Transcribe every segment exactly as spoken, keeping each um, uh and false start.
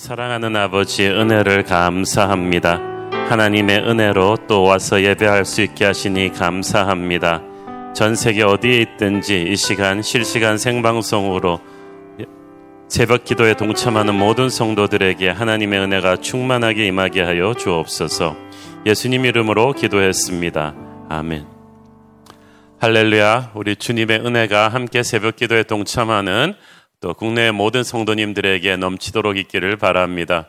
사랑하는 아버지, 은혜를 감사합니다. 하나님의 은혜로 또 와서 예배할 수 있게 하시니 감사합니다. 전 세계 어디에 있든지 이 시간 실시간 생방송으로 새벽 기도에 동참하는 모든 성도들에게 하나님의 은혜가 충만하게 임하게 하여 주옵소서. 예수님 이름으로 기도했습니다. 아멘. 할렐루야. 우리 주님의 은혜가 함께 새벽 기도에 동참하는 또 국내의 모든 성도님들에게 넘치도록 있기를 바랍니다.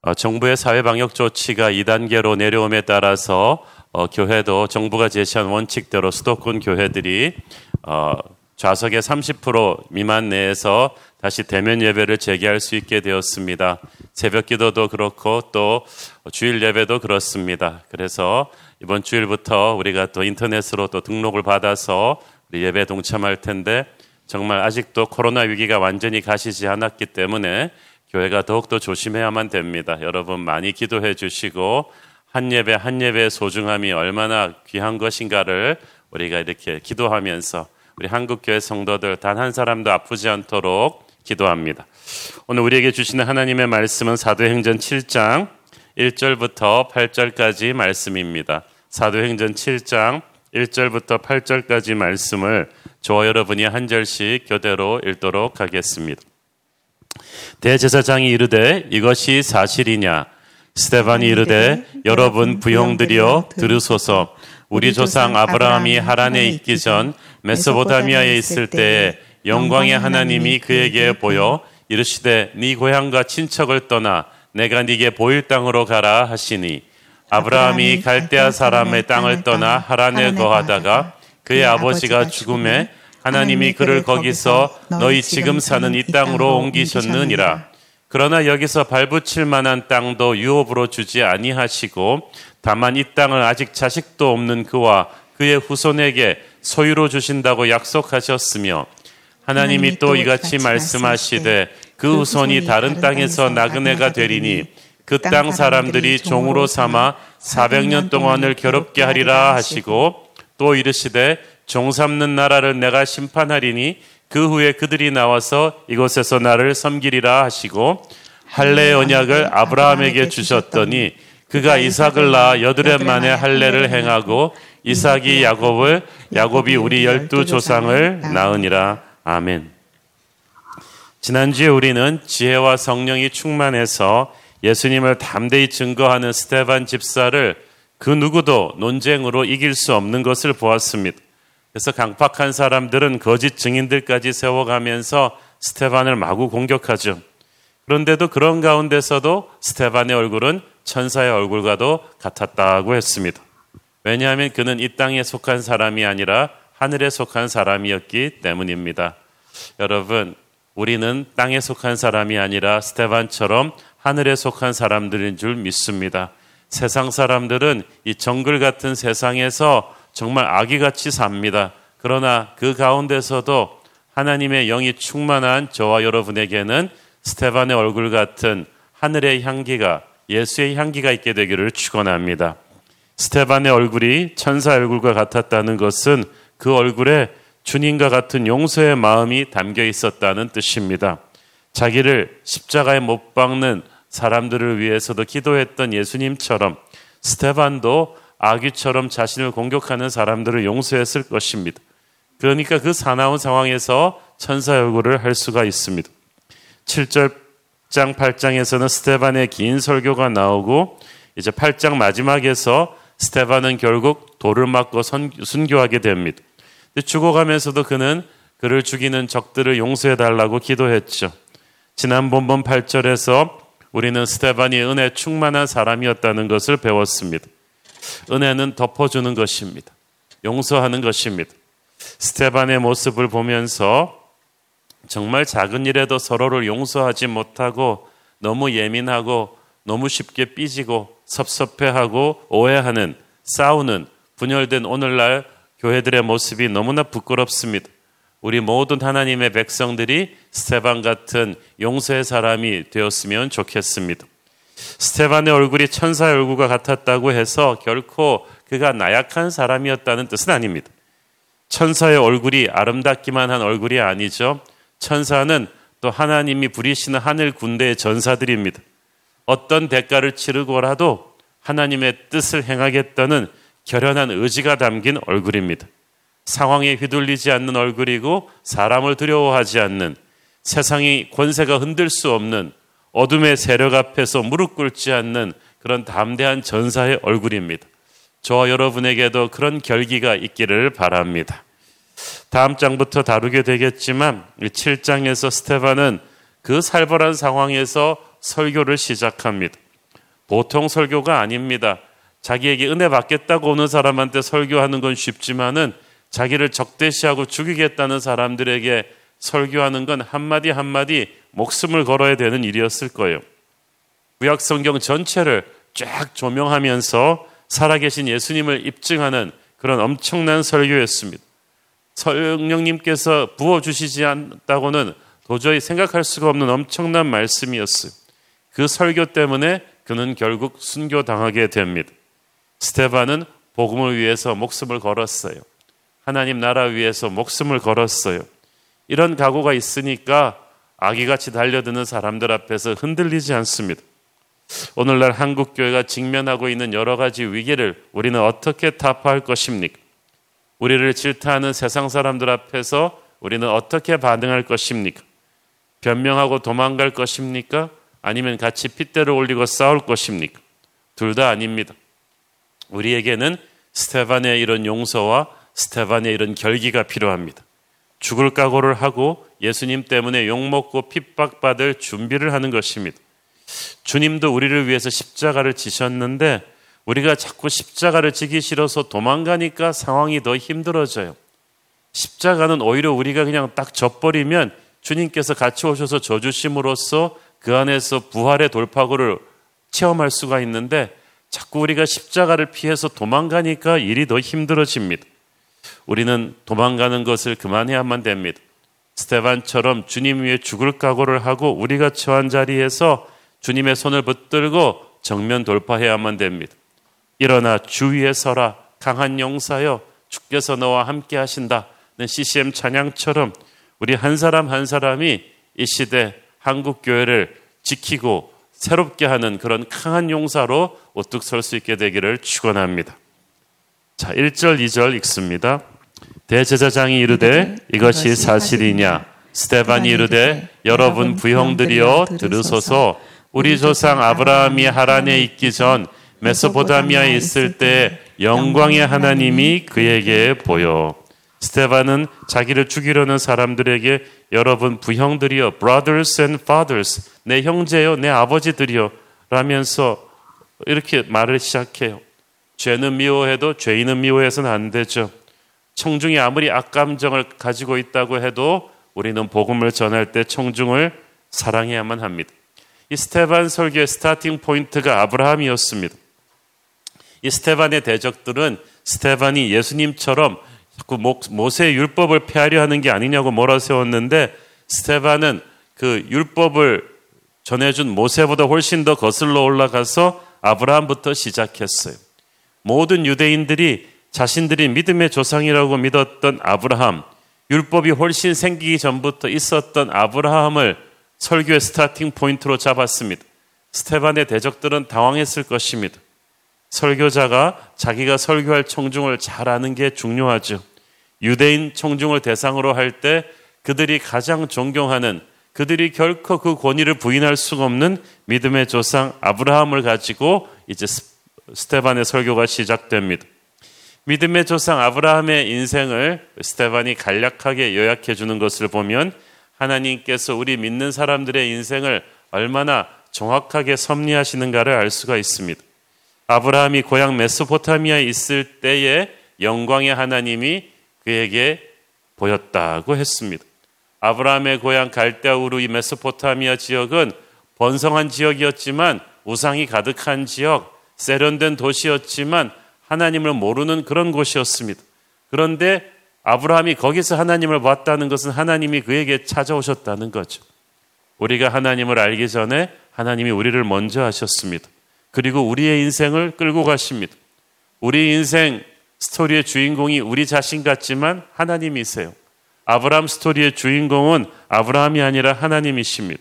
어, 정부의 사회방역 조치가 이 단계로 내려옴에 따라서 어, 교회도 정부가 제시한 원칙대로 수도권 교회들이 어, 좌석의 삼십 퍼센트 미만 내에서 다시 대면 예배를 재개할 수 있게 되었습니다. 새벽 기도도 그렇고 또 주일 예배도 그렇습니다. 그래서 이번 주일부터 우리가 또 인터넷으로 또 등록을 받아서 우리 예배에 동참할 텐데, 정말 아직도 코로나 위기가 완전히 가시지 않았기 때문에 교회가 더욱더 조심해야만 됩니다. 여러분 많이 기도해 주시고 한 예배 한 예배의 소중함이 얼마나 귀한 것인가를 우리가 이렇게 기도하면서 우리 한국교회 성도들 단 한 사람도 아프지 않도록 기도합니다. 오늘 우리에게 주시는 하나님의 말씀은 사도행전 칠 장 일 절부터 팔 절까지 말씀입니다. 사도행전 칠 장 일 절부터 팔 절까지 말씀을 저와 여러분이 한 절씩 교대로 읽도록 하겠습니다. 대제사장이 이르되 이것이 사실이냐? 스데반이 이르되 여러분 부형들이여 들으소서. 우리 조상 아브라함이 하란에 있기 전 메소포타미아에 있을 때에 영광의 하나님이 그에게 보여 이르시되 네 고향과 친척을 떠나 내가 네게 보일 땅으로 가라 하시니, 아브라함이 갈대아 사람의 땅을 떠나 하란에 거하다가 그의 아버지가 죽음에 하나님이 그를 거기서 너희 지금 사는 이 땅으로 옮기셨느니라. 그러나 여기서 발붙일 만한 땅도 유업으로 주지 아니하시고 다만 이 땅을 아직 자식도 없는 그와 그의 후손에게 소유로 주신다고 약속하셨으며, 하나님이 또 이같이 말씀하시되 그 후손이 다른 땅에서 나그네가 되리니 그 땅 사람들이 종으로 삼아 사백 년 동안을 괴롭게 하리라 하시고, 또 이르시되 종 삼는 나라를 내가 심판하리니 그 후에 그들이 나와서 이곳에서 나를 섬기리라 하시고, 할례의 언약을 아브라함에게 주셨더니 그가 이삭을 낳아 여드렛 만에 할례를 행하고 이삭이 야곱을, 야곱이 우리 열두 조상을 낳으니라. 아멘. 지난주에 우리는 지혜와 성령이 충만해서 예수님을 담대히 증거하는 스데반 집사를 그 누구도 논쟁으로 이길 수 없는 것을 보았습니다. 그래서 강팍한 사람들은 거짓 증인들까지 세워가면서 스데반을 마구 공격하죠. 그런데도 그런 가운데서도 스데반의 얼굴은 천사의 얼굴과도 같았다고 했습니다. 왜냐하면 그는 이 땅에 속한 사람이 아니라 하늘에 속한 사람이었기 때문입니다. 여러분, 우리는 땅에 속한 사람이 아니라 스데반처럼 하늘에 속한 사람들인 줄 믿습니다. 세상 사람들은 이 정글 같은 세상에서 정말 아기같이 삽니다. 그러나 그 가운데서도 하나님의 영이 충만한 저와 여러분에게는 스데반의 얼굴 같은 하늘의 향기가, 예수의 향기가 있게 되기를 축원합니다. 스데반의 얼굴이 천사 얼굴과 같았다는 것은 그 얼굴에 주님과 같은 용서의 마음이 담겨 있었다는 뜻입니다. 자기를 십자가에 못 박는 사람들을 위해서도 기도했던 예수님처럼 스데반도 아귀처럼 자신을 공격하는 사람들을 용서했을 것입니다. 그러니까 그 사나운 상황에서 천사의 얼굴을 할 수가 있습니다. 칠 절 장 팔 장에서는 스데반의 긴 설교가 나오고, 이제 팔 장 마지막에서 스데반은 결국 돌을 맞고 선, 순교하게 됩니다. 근데 죽어가면서도 그는 그를 죽이는 적들을 용서해달라고 기도했죠. 지난 본문 팔 절에서 우리는 스데반이 은혜 충만한 사람이었다는 것을 배웠습니다. 은혜는 덮어주는 것입니다. 용서하는 것입니다. 스데반의 모습을 보면서 정말 작은 일에도 서로를 용서하지 못하고 너무 예민하고 너무 쉽게 삐지고 섭섭해하고 오해하는, 싸우는, 분열된 오늘날 교회들의 모습이 너무나 부끄럽습니다. 우리 모든 하나님의 백성들이 스데반 같은 용서의 사람이 되었으면 좋겠습니다. 스데반의 얼굴이 천사의 얼굴과 같았다고 해서 결코 그가 나약한 사람이었다는 뜻은 아닙니다. 천사의 얼굴이 아름답기만 한 얼굴이 아니죠. 천사는 또 하나님이 부리시는 하늘 군대의 전사들입니다. 어떤 대가를 치르고라도 하나님의 뜻을 행하겠다는 결연한 의지가 담긴 얼굴입니다. 상황에 휘둘리지 않는 얼굴이고 사람을 두려워하지 않는, 세상이 권세가 흔들 수 없는, 어둠의 세력 앞에서 무릎 꿇지 않는 그런 담대한 전사의 얼굴입니다. 저와 여러분에게도 그런 결기가 있기를 바랍니다. 다음 장부터 다루게 되겠지만 칠 장에서 스테반은 그 살벌한 상황에서 설교를 시작합니다. 보통 설교가 아닙니다. 자기에게 은혜 받겠다고 오는 사람한테 설교하는 건 쉽지만은 자기를 적대시하고 죽이겠다는 사람들에게 설교하는 건 한마디 한마디 목숨을 걸어야 되는 일이었을 거예요. 구약 성경 전체를 쫙 조명하면서 살아계신 예수님을 입증하는 그런 엄청난 설교였습니다. 성령님께서 부어주시지 않다고는 도저히 생각할 수가 없는 엄청난 말씀이었어요. 그 설교 때문에 그는 결국 순교당하게 됩니다. 스테반은 복음을 위해서 목숨을 걸었어요. 하나님 나라 위해서 목숨을 걸었어요. 이런 각오가 있으니까 아기같이 달려드는 사람들 앞에서 흔들리지 않습니다. 오늘날 한국교회가 직면하고 있는 여러 가지 위기를 우리는 어떻게 타파할 것입니까? 우리를 질타하는 세상 사람들 앞에서 우리는 어떻게 반응할 것입니까? 변명하고 도망갈 것입니까? 아니면 같이 핏대를 올리고 싸울 것입니까? 둘 다 아닙니다. 우리에게는 스테반의 이런 용서와 스테반의 이런 결기가 필요합니다. 죽을 각오를 하고 예수님 때문에 욕먹고 핍박받을 준비를 하는 것입니다. 주님도 우리를 위해서 십자가를 지셨는데 우리가 자꾸 십자가를 지기 싫어서 도망가니까 상황이 더 힘들어져요. 십자가는 오히려 우리가 그냥 딱 져버리면 주님께서 같이 오셔서 져주심으로써 그 안에서 부활의 돌파구를 체험할 수가 있는데 자꾸 우리가 십자가를 피해서 도망가니까 일이 더 힘들어집니다. 우리는 도망가는 것을 그만해야만 됩니다. 스테반처럼 주님 위에 죽을 각오를 하고 우리가 처한 자리에서 주님의 손을 붙들고 정면 돌파해야만 됩니다. 일어나 주 위에 서라, 강한 용사여 주께서 너와 함께 하신다는 씨씨엠 찬양처럼 우리 한 사람 한 사람이 이 시대 한국교회를 지키고 새롭게 하는 그런 강한 용사로 우뚝 설 수 있게 되기를 축원합니다. 자, 일 절 이 절 읽습니다. 대제사장이 이르되 이것이 사실이냐? 스테반이 이르되 여러분 부형들이여 들으소서. 우리 조상 아브라함이 하란에 있기 전 메소포타미아에 있을 때 영광의 하나님이 그에게 보여. 스테반은 자기를 죽이려는 사람들에게 여러분 부형들이여, brothers and fathers, 내 형제여 내 아버지들이여 라면서 이렇게 말을 시작해요. 죄는 미워해도 죄인은 미워해서는 안 되죠. 청중이 아무리 악감정을 가지고 있다고 해도 우리는 복음을 전할 때 청중을 사랑해야만 합니다. 이 스테반 설교의 스타팅 포인트가 아브라함이었습니다. 이 스테반의 대적들은 스테반이 예수님처럼 자꾸 모세의 율법을 폐하려 하는 게 아니냐고 몰아세웠는데 스테반은 그 율법을 전해준 모세보다 훨씬 더 거슬러 올라가서 아브라함부터 시작했어요. 모든 유대인들이 자신들이 믿음의 조상이라고 믿었던 아브라함, 율법이 훨씬 생기기 전부터 있었던 아브라함을 설교의 스타팅 포인트로 잡았습니다. 스테반의 대적들은 당황했을 것입니다. 설교자가 자기가 설교할 청중을 잘 아는 게 중요하죠. 유대인 청중을 대상으로 할 때 그들이 가장 존경하는, 그들이 결코 그 권위를 부인할 수가 없는 믿음의 조상 아브라함을 가지고 이제 스테반의 설교가 시작됩니다. 믿음의 조상 아브라함의 인생을 스테반이 간략하게 요약해 주는 것을 보면 하나님께서 우리 믿는 사람들의 인생을 얼마나 정확하게 섭리하시는가를 알 수가 있습니다. 아브라함이 고향 메소포타미아에 있을 때에 영광의 하나님이 그에게 보였다고 했습니다. 아브라함의 고향 갈대아 우르 이 메소포타미아 지역은 번성한 지역이었지만 우상이 가득한 지역, 세련된 도시였지만 하나님을 모르는 그런 곳이었습니다. 그런데 아브라함이 거기서 하나님을 봤다는 것은 하나님이 그에게 찾아오셨다는 거죠. 우리가 하나님을 알기 전에 하나님이 우리를 먼저 하셨습니다. 그리고 우리의 인생을 끌고 가십니다. 우리 인생 스토리의 주인공이 우리 자신 같지만 하나님이세요. 아브라함 스토리의 주인공은 아브라함이 아니라 하나님이십니다.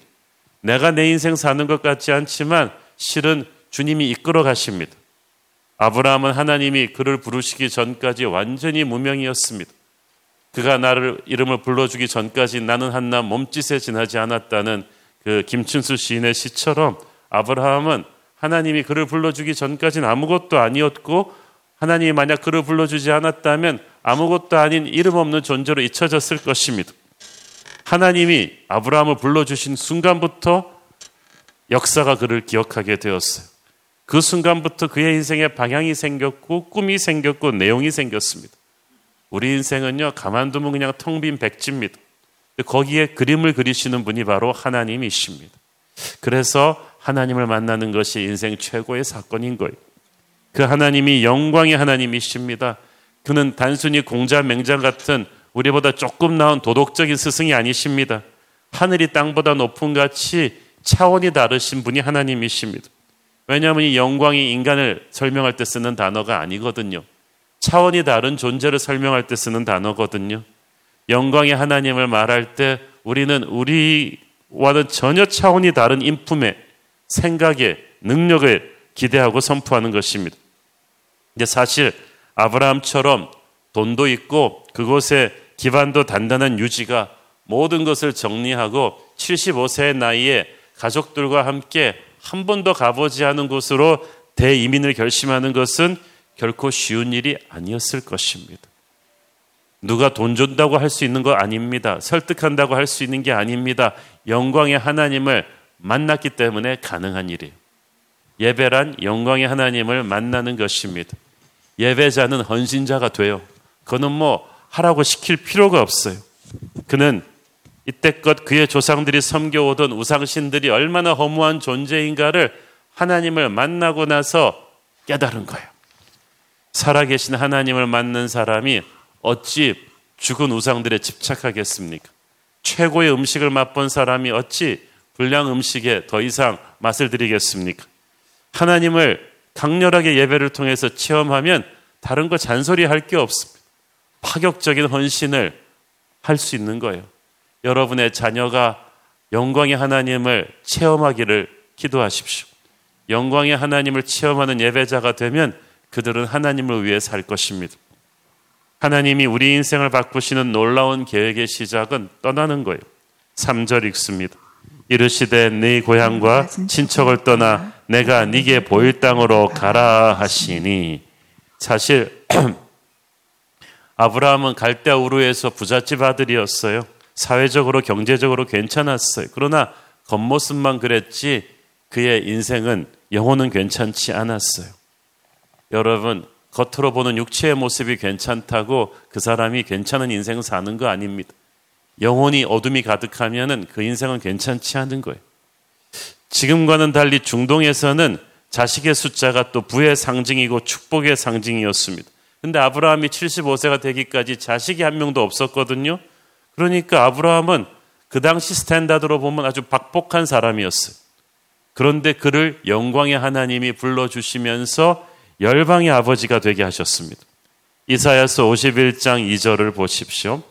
내가 내 인생 사는 것 같지 않지만 실은 주님이 이끌어 가십니다. 아브라함은 하나님이 그를 부르시기 전까지 완전히 무명이었습니다. 그가 나를 이름을 불러주기 전까지 나는 한나 몸짓에 지나지 않았다는 그 김춘수 시인의 시처럼 아브라함은 하나님이 그를 불러주기 전까지는 아무것도 아니었고 하나님이 만약 그를 불러주지 않았다면 아무것도 아닌 이름 없는 존재로 잊혀졌을 것입니다. 하나님이 아브라함을 불러주신 순간부터 역사가 그를 기억하게 되었어요. 그 순간부터 그의 인생에 방향이 생겼고 꿈이 생겼고 내용이 생겼습니다. 우리 인생은요 가만두면 그냥 텅 빈 백지입니다. 거기에 그림을 그리시는 분이 바로 하나님이십니다. 그래서 하나님을 만나는 것이 인생 최고의 사건인 거예요. 그 하나님이 영광의 하나님이십니다. 그는 단순히 공자 맹자 같은 우리보다 조금 나은 도덕적인 스승이 아니십니다. 하늘이 땅보다 높은 같이 차원이 다르신 분이 하나님이십니다. 왜냐하면 이 영광이 인간을 설명할 때 쓰는 단어가 아니거든요. 차원이 다른 존재를 설명할 때 쓰는 단어거든요. 영광의 하나님을 말할 때 우리는 우리와는 전혀 차원이 다른 인품에, 생각에, 능력에 기대하고 선포하는 것입니다. 근데 사실 아브라함처럼 돈도 있고 그곳에 기반도 단단한 유지가 모든 것을 정리하고 칠십오 세의 나이에 가족들과 함께 한 번도 가보지 않은 곳으로 대이민을 결심하는 것은 결코 쉬운 일이 아니었을 것입니다. 누가 돈 준다고 할 수 있는 거 아닙니다. 설득한다고 할 수 있는 게 아닙니다. 영광의 하나님을 만났기 때문에 가능한 일이에요. 예배란 영광의 하나님을 만나는 것입니다. 예배자는 헌신자가 돼요. 그는 뭐 하라고 시킬 필요가 없어요. 그는 이때껏 그의 조상들이 섬겨오던 우상신들이 얼마나 허무한 존재인가를 하나님을 만나고 나서 깨달은 거예요. 살아계신 하나님을 만난 사람이 어찌 죽은 우상들에 집착하겠습니까? 최고의 음식을 맛본 사람이 어찌 불량 음식에 더 이상 맛을 들이겠습니까? 하나님을 강렬하게 예배를 통해서 체험하면 다른 거 잔소리할 게 없습니다. 파격적인 헌신을 할 수 있는 거예요. 여러분의 자녀가 영광의 하나님을 체험하기를 기도하십시오. 영광의 하나님을 체험하는 예배자가 되면 그들은 하나님을 위해 살 것입니다. 하나님이 우리 인생을 바꾸시는 놀라운 계획의 시작은 떠나는 거예요. 삼 절 읽습니다. 이르시되 네 고향과 친척을 떠나 내가 네게 보일 땅으로 가라 하시니. 사실 아브라함은 갈대아 우르에서 부잣집 아들이었어요. 사회적으로 경제적으로 괜찮았어요. 그러나 겉모습만 그랬지 그의 인생은 영혼은 괜찮지 않았어요. 여러분, 겉으로 보는 육체의 모습이 괜찮다고 그 사람이 괜찮은 인생 사는 거 아닙니다. 영혼이 어둠이 가득하면 그 인생은 괜찮지 않은 거예요. 지금과는 달리 중동에서는 자식의 숫자가 또 부의 상징이고 축복의 상징이었습니다. 그런데 아브라함이 칠십오 세가 되기까지 자식이 한 명도 없었거든요. 그러니까 아브라함은 그 당시 스탠다드로 보면 아주 박복한 사람이었어요. 그런데 그를 영광의 하나님이 불러주시면서 열방의 아버지가 되게 하셨습니다. 이사야서 오십일 장 이 절을 보십시오.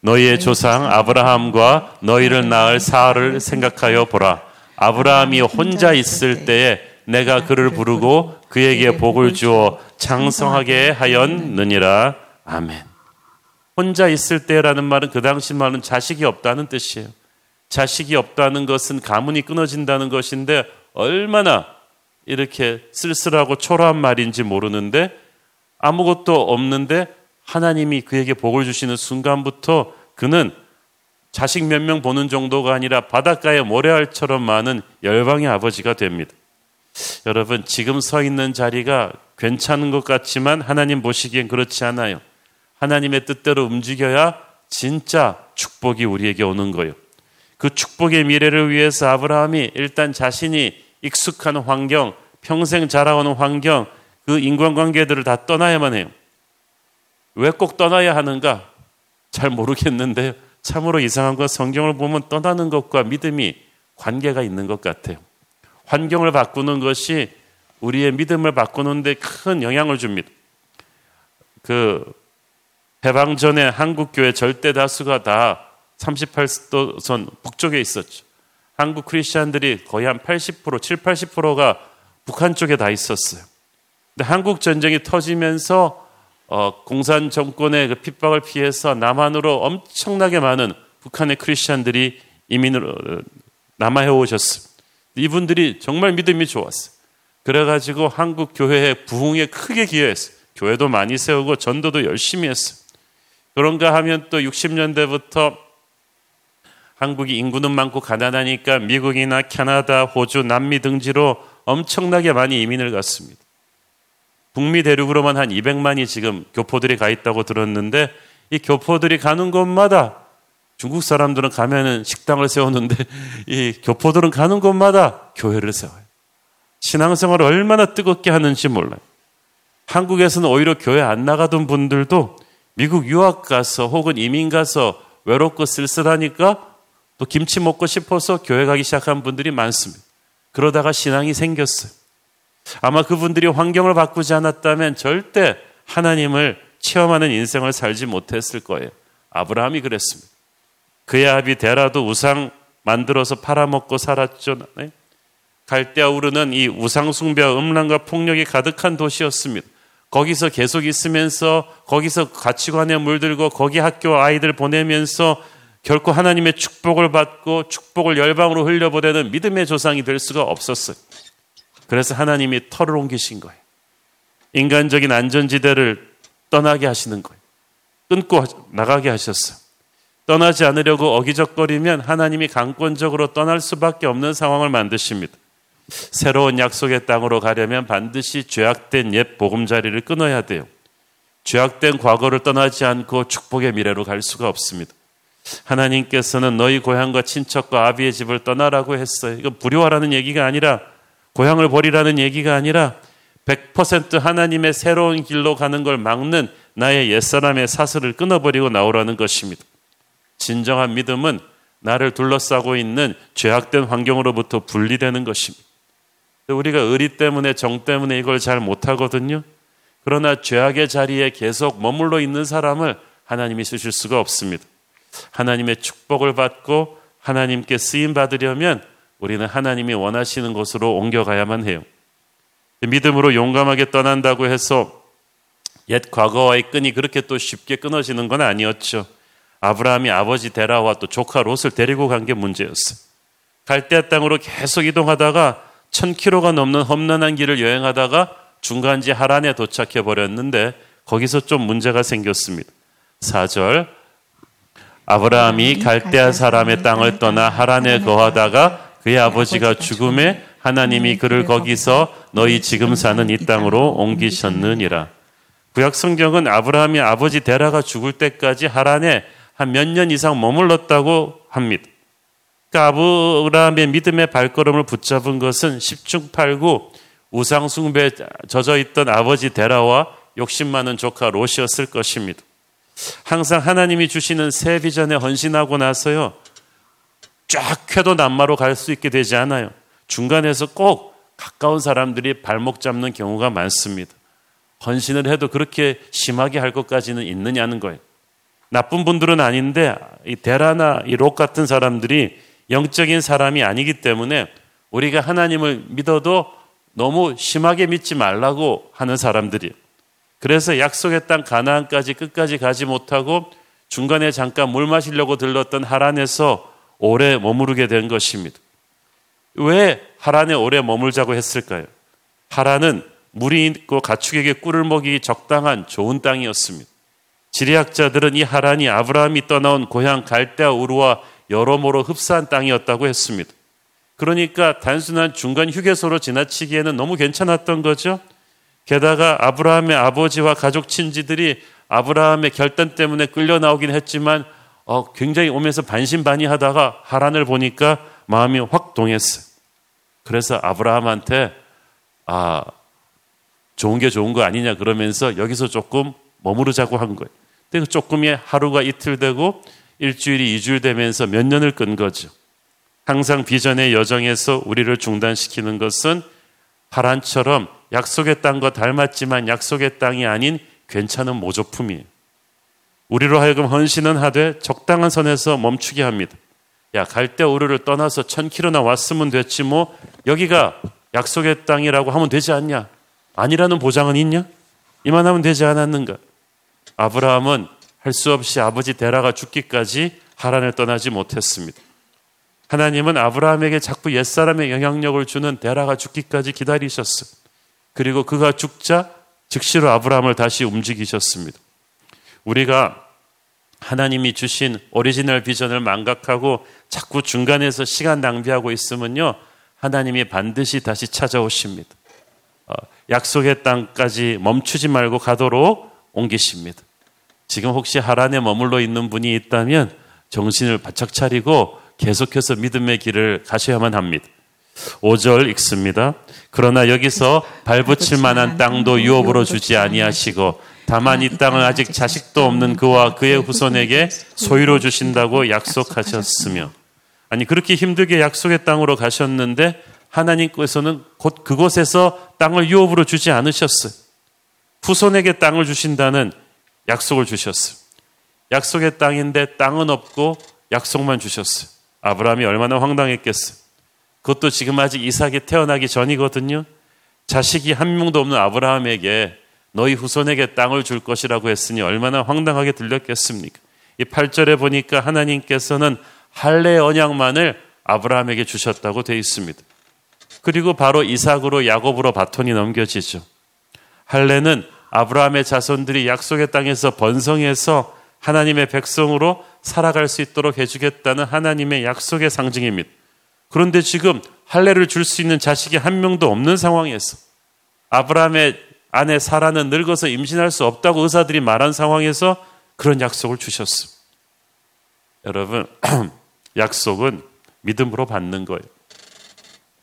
너희의 조상 아브라함과 너희를 낳을 사알을 생각하여 보라. 아브라함이 혼자 있을 때에 내가 그를 부르고 그에게 복을 주어 장성하게 하였느니라. 아멘. 혼자 있을 때라는 말은 그 당시 말은 자식이 없다는 뜻이에요. 자식이 없다는 것은 가문이 끊어진다는 것인데 얼마나 이렇게 쓸쓸하고 초라한 말인지 모르는데, 아무것도 없는데 하나님이 그에게 복을 주시는 순간부터 그는 자식 몇 명 보는 정도가 아니라 바닷가에 모래알처럼 많은 열방의 아버지가 됩니다. 여러분, 지금 서 있는 자리가 괜찮은 것 같지만 하나님 보시기엔 그렇지 않아요. 하나님의 뜻대로 움직여야 진짜 축복이 우리에게 오는 거예요. 그 축복의 미래를 위해서 아브라함이 일단 자신이 익숙한 환경, 평생 자라오는 환경, 그 인간관계들을 다 떠나야만 해요. 왜 꼭 떠나야 하는가? 잘 모르겠는데 참으로 이상한 건 성경을 보면 떠나는 것과 믿음이 관계가 있는 것 같아요. 환경을 바꾸는 것이 우리의 믿음을 바꾸는 데 큰 영향을 줍니다. 그 해방 전에 한국교회 절대 다수가 다 삼십팔 도선 북쪽에 있었죠. 한국 크리스찬들이 거의 한 팔십 퍼센트, 칠십, 팔십 퍼센트가 북한 쪽에 다 있었어요. 근데 한국 전쟁이 터지면서 어, 공산 정권의 그 핍박을 피해서 남한으로 엄청나게 많은 북한의 크리스찬들이 이민으로 남하해 오셨습니다. 이분들이 정말 믿음이 좋았어요. 그래가지고 한국 교회의 부흥에 크게 기여했어요. 교회도 많이 세우고 전도도 열심히 했어요. 그런가 하면 또 육십 년대부터 한국이 인구는 많고 가난하니까 미국이나 캐나다, 호주, 남미 등지로 엄청나게 많이 이민을 갔습니다. 북미 대륙으로만 한 이백만이 지금 교포들이 가 있다고 들었는데, 이 교포들이 가는 곳마다, 중국 사람들은 가면은 식당을 세우는데 이 교포들은 가는 곳마다 교회를 세워요. 신앙생활을 얼마나 뜨겁게 하는지 몰라요. 한국에서는 오히려 교회 안 나가던 분들도 미국 유학 가서 혹은 이민 가서 외롭고 쓸쓸하니까 또 김치 먹고 싶어서 교회 가기 시작한 분들이 많습니다. 그러다가 신앙이 생겼어요. 아마 그분들이 환경을 바꾸지 않았다면 절대 하나님을 체험하는 인생을 살지 못했을 거예요. 아브라함이 그랬습니다. 그의 아비 데라도 우상 만들어서 팔아먹고 살았죠. 갈대아 우르는 이 우상 숭배와 음란과 폭력이 가득한 도시였습니다. 거기서 계속 있으면서 거기서 가치관에 물들고 거기 학교 아이들 보내면서 결코 하나님의 축복을 받고 축복을 열방으로 흘려보내는 믿음의 조상이 될 수가 없었어요. 그래서 하나님이 터를 옮기신 거예요. 인간적인 안전지대를 떠나게 하시는 거예요. 끊고 나가게 하셨어요. 떠나지 않으려고 어기적거리면 하나님이 강권적으로 떠날 수밖에 없는 상황을 만드십니다. 새로운 약속의 땅으로 가려면 반드시 죄악된 옛 보금자리를 끊어야 돼요. 죄악된 과거를 떠나지 않고 축복의 미래로 갈 수가 없습니다. 하나님께서는 너희 고향과 친척과 아비의 집을 떠나라고 했어요. 이건 불효하라는 얘기가 아니라, 고향을 버리라는 얘기가 아니라 백 퍼센트 하나님의 새로운 길로 가는 걸 막는 나의 옛사람의 사슬을 끊어버리고 나오라는 것입니다. 진정한 믿음은 나를 둘러싸고 있는 죄악된 환경으로부터 분리되는 것입니다. 우리가 의리 때문에, 정 때문에 이걸 잘 못하거든요. 그러나 죄악의 자리에 계속 머물러 있는 사람을 하나님이 쓰실 수가 없습니다. 하나님의 축복을 받고 하나님께 쓰임받으려면 우리는 하나님이 원하시는 곳으로 옮겨가야만 해요. 믿음으로 용감하게 떠난다고 해서 옛 과거와의 끈이 그렇게 또 쉽게 끊어지는 건 아니었죠. 아브라함이 아버지 데라와 또 조카 롯을 데리고 간 게 문제였어요. 갈대아 땅으로 계속 이동하다가 천 킬로미터가 넘는 험난한 길을 여행하다가 중간지 하란에 도착해 버렸는데 거기서 좀 문제가 생겼습니다. 사 절, 아브라함이 갈대아 사람의 땅을 떠나 하란에 거하다가 그의 아버지가 죽음에 하나님이 그를 거기서 너희 지금 사는 이 땅으로 옮기셨느니라. 구약 성경은 아브라함이 아버지 데라가 죽을 때까지 하란에 한 몇 년 이상 머물렀다고 합니다. 그러니까 아브라함의 믿음의 발걸음을 붙잡은 것은 십중팔구 우상 숭배에 젖어있던 아버지 데라와 욕심 많은 조카 롯이었을 것입니다. 항상 하나님이 주시는 새 비전에 헌신하고 나서요, 쫙 펴도 남마로 갈 수 있게 되지 않아요. 중간에서 꼭 가까운 사람들이 발목 잡는 경우가 많습니다. 헌신을 해도 그렇게 심하게 할 것까지는 있느냐는 거예요. 나쁜 분들은 아닌데 이 데라나 이 롯 같은 사람들이 영적인 사람이 아니기 때문에 우리가 하나님을 믿어도 너무 심하게 믿지 말라고 하는 사람들이에요. 그래서 약속의 땅 가나안까지 끝까지 가지 못하고 중간에 잠깐 물 마시려고 들렀던 하란에서 오래 머무르게 된 것입니다. 왜 하란에 오래 머물자고 했을까요? 하란은 물이 있고 가축에게 꿀을 먹이기 적당한 좋은 땅이었습니다. 지리학자들은 이 하란이 아브라함이 떠나온 고향 갈대아 우르와 여러모로 흡사한 땅이었다고 했습니다. 그러니까 단순한 중간 휴게소로 지나치기에는 너무 괜찮았던 거죠. 게다가 아브라함의 아버지와 가족 친지들이 아브라함의 결단 때문에 끌려 나오긴 했지만 어, 굉장히 오면서 반신반의하다가 하란을 보니까 마음이 확 동했어요. 그래서 아브라함한테 아, 좋은 게 좋은 거 아니냐 그러면서 여기서 조금 머무르자고 한 거예요. 근데 조금이 하루가 이틀 되고 일주일이 이주일 되면서 몇 년을 끈 거죠. 항상 비전의 여정에서 우리를 중단시키는 것은 하란처럼 약속의 땅과 닮았지만 약속의 땅이 아닌 괜찮은 모조품이에요. 우리로 하여금 헌신은 하되 적당한 선에서 멈추게 합니다. 야, 갈대아 우르를 떠나서 천 킬로미터나 왔으면 됐지 뭐 여기가 약속의 땅이라고 하면 되지 않냐? 아니라는 보장은 있냐? 이만하면 되지 않았는가? 아브라함은 할 수 없이 아버지 데라가 죽기까지 하란을 떠나지 못했습니다. 하나님은 아브라함에게 자꾸 옛사람의 영향력을 주는 데라가 죽기까지 기다리셨어요. 그리고 그가 죽자 즉시로 아브라함을 다시 움직이셨습니다. 우리가 하나님이 주신 오리지널 비전을 망각하고 자꾸 중간에서 시간 낭비하고 있으면요, 하나님이 반드시 다시 찾아오십니다. 어, 약속의 땅까지 멈추지 말고 가도록 옮기십니다. 지금 혹시 하란에 머물러 있는 분이 있다면 정신을 바짝 차리고 계속해서 믿음의 길을 가셔야만 합니다. 오 절 읽습니다. 그러나 여기서 발붙일 만한 땅도 유업으로 주지 아니하시고 다만 이 땅을 아직 자식도 없는 그와 그의 후손에게 소유로 주신다고 약속하셨으며. 아니, 그렇게 힘들게 약속의 땅으로 가셨는데 하나님께서는 곧 그곳에서 땅을 유업으로 주지 않으셨어요. 후손에게 땅을 주신다는 약속을 주셨어요. 약속의 땅인데 땅은 없고 약속만 주셨어요. 아브라함이 얼마나 황당했겠어요. 그것도 지금 아직 이삭이 태어나기 전이거든요. 자식이 한 명도 없는 아브라함에게 너희 후손에게 땅을 줄 것이라고 했으니 얼마나 황당하게 들렸겠습니까? 이 팔 절에 보니까 하나님께서는 할례의 언약만을 아브라함에게 주셨다고 되어 있습니다. 그리고 바로 이삭으로 야곱으로 바톤이 넘겨지죠. 할례는 아브라함의 자손들이 약속의 땅에서 번성해서 하나님의 백성으로 살아갈 수 있도록 해주겠다는 하나님의 약속의 상징입니다. 그런데 지금 할례를 줄 수 있는 자식이 한 명도 없는 상황에서 아브라함의 아내 사라는 늙어서 임신할 수 없다고 의사들이 말한 상황에서 그런 약속을 주셨습니다. 여러분, 약속은 믿음으로 받는 거예요.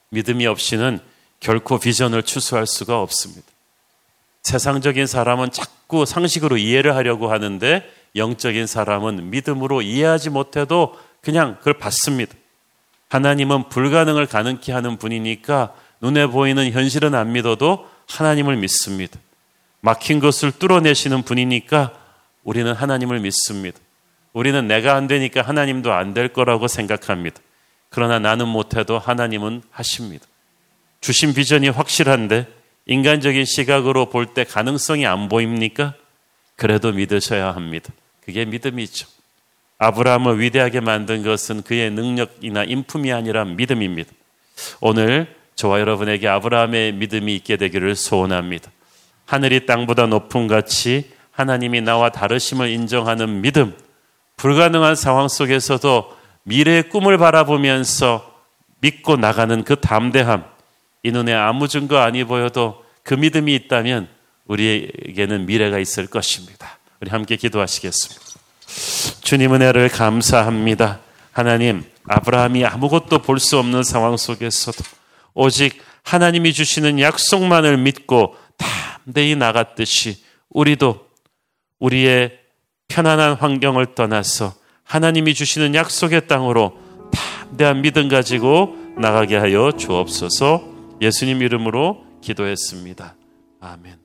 믿음이 없이는 결코 비전을 추수할 수가 없습니다. 세상적인 사람은 자꾸 상식으로 이해를 하려고 하는데 영적인 사람은 믿음으로 이해하지 못해도 그냥 그걸 받습니다. 하나님은 불가능을 가능케 하는 분이니까 눈에 보이는 현실은 안 믿어도 하나님을 믿습니다. 막힌 것을 뚫어내시는 분이니까 우리는 하나님을 믿습니다. 우리는 내가 안 되니까 하나님도 안 될 거라고 생각합니다. 그러나 나는 못해도 하나님은 하십니다. 주신 비전이 확실한데 인간적인 시각으로 볼 때 가능성이 안 보입니까? 그래도 믿으셔야 합니다. 그게 믿음이죠. 아브라함을 위대하게 만든 것은 그의 능력이나 인품이 아니라 믿음입니다. 오늘 저와 여러분에게 아브라함의 믿음이 있게 되기를 소원합니다. 하늘이 땅보다 높음 같이 하나님이 나와 다르심을 인정하는 믿음, 불가능한 상황 속에서도 미래의 꿈을 바라보면서 믿고 나가는 그 담대함, 이 눈에 아무 증거 아니 보여도 그 믿음이 있다면 우리에게는 미래가 있을 것입니다. 우리 함께 기도하시겠습니다. 주님, 은혜를 감사합니다. 하나님, 아브라함이 아무것도 볼 수 없는 상황 속에서도 오직 하나님이 주시는 약속만을 믿고 담대히 나갔듯이 우리도 우리의 편안한 환경을 떠나서 하나님이 주시는 약속의 땅으로 담대한 믿음 가지고 나가게 하여 주옵소서. 예수님 이름으로 기도했습니다. 아멘.